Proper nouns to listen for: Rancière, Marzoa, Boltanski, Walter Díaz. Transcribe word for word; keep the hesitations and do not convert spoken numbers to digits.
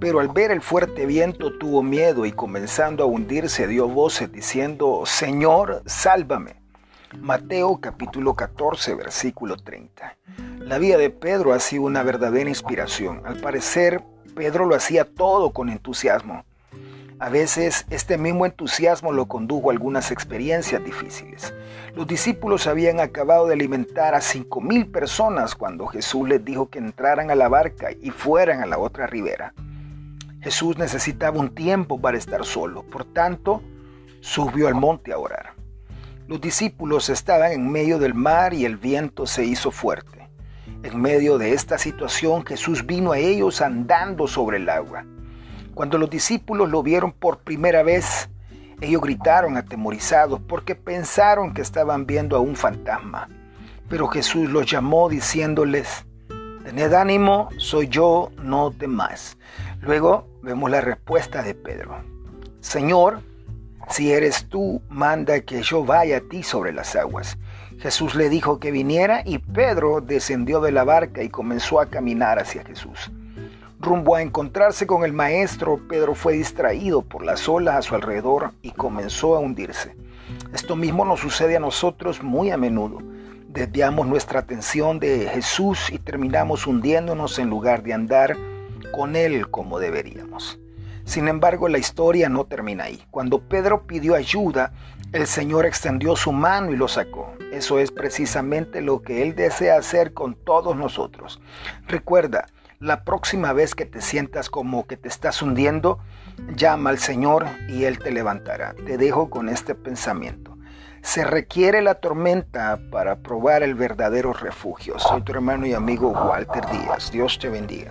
Pero al ver el fuerte viento tuvo miedo y comenzando a hundirse dio voces diciendo: Señor, sálvame. Mateo capítulo catorce versículo treinta. La vida de Pedro ha sido una verdadera inspiración. Al parecer, Pedro lo hacía todo con entusiasmo. A veces, este mismo entusiasmo lo condujo a algunas experiencias difíciles. Los discípulos habían acabado de alimentar a cinco mil personas cuando Jesús les dijo que entraran a la barca y fueran a la otra ribera. Jesús necesitaba un tiempo para estar solo, por tanto, subió al monte a orar. Los discípulos estaban en medio del mar y el viento se hizo fuerte. En medio de esta situación, Jesús vino a ellos andando sobre el agua. Cuando los discípulos lo vieron por primera vez, ellos gritaron atemorizados porque pensaron que estaban viendo a un fantasma. Pero Jesús los llamó diciéndoles: tened ánimo, soy yo, no temáis. Luego vemos la respuesta de Pedro: Señor, si eres tú, manda que yo vaya a ti sobre las aguas. Jesús le dijo que viniera y Pedro descendió de la barca y comenzó a caminar hacia Jesús. Rumbo a encontrarse con el maestro, Pedro fue distraído por las olas a su alrededor y comenzó a hundirse. Esto mismo nos sucede a nosotros muy a menudo. Desviamos nuestra atención de Jesús y terminamos hundiéndonos en lugar de andar con Él como deberíamos. Sin embargo, la historia no termina ahí. Cuando Pedro pidió ayuda, el Señor extendió su mano y lo sacó. Eso es precisamente lo que Él desea hacer con todos nosotros. Recuerda, la próxima vez que te sientas como que te estás hundiendo, llama al Señor y Él te levantará. Te dejo con este pensamiento. Se requiere la tormenta para probar el verdadero refugio. Soy tu hermano y amigo Walter Díaz. Dios te bendiga.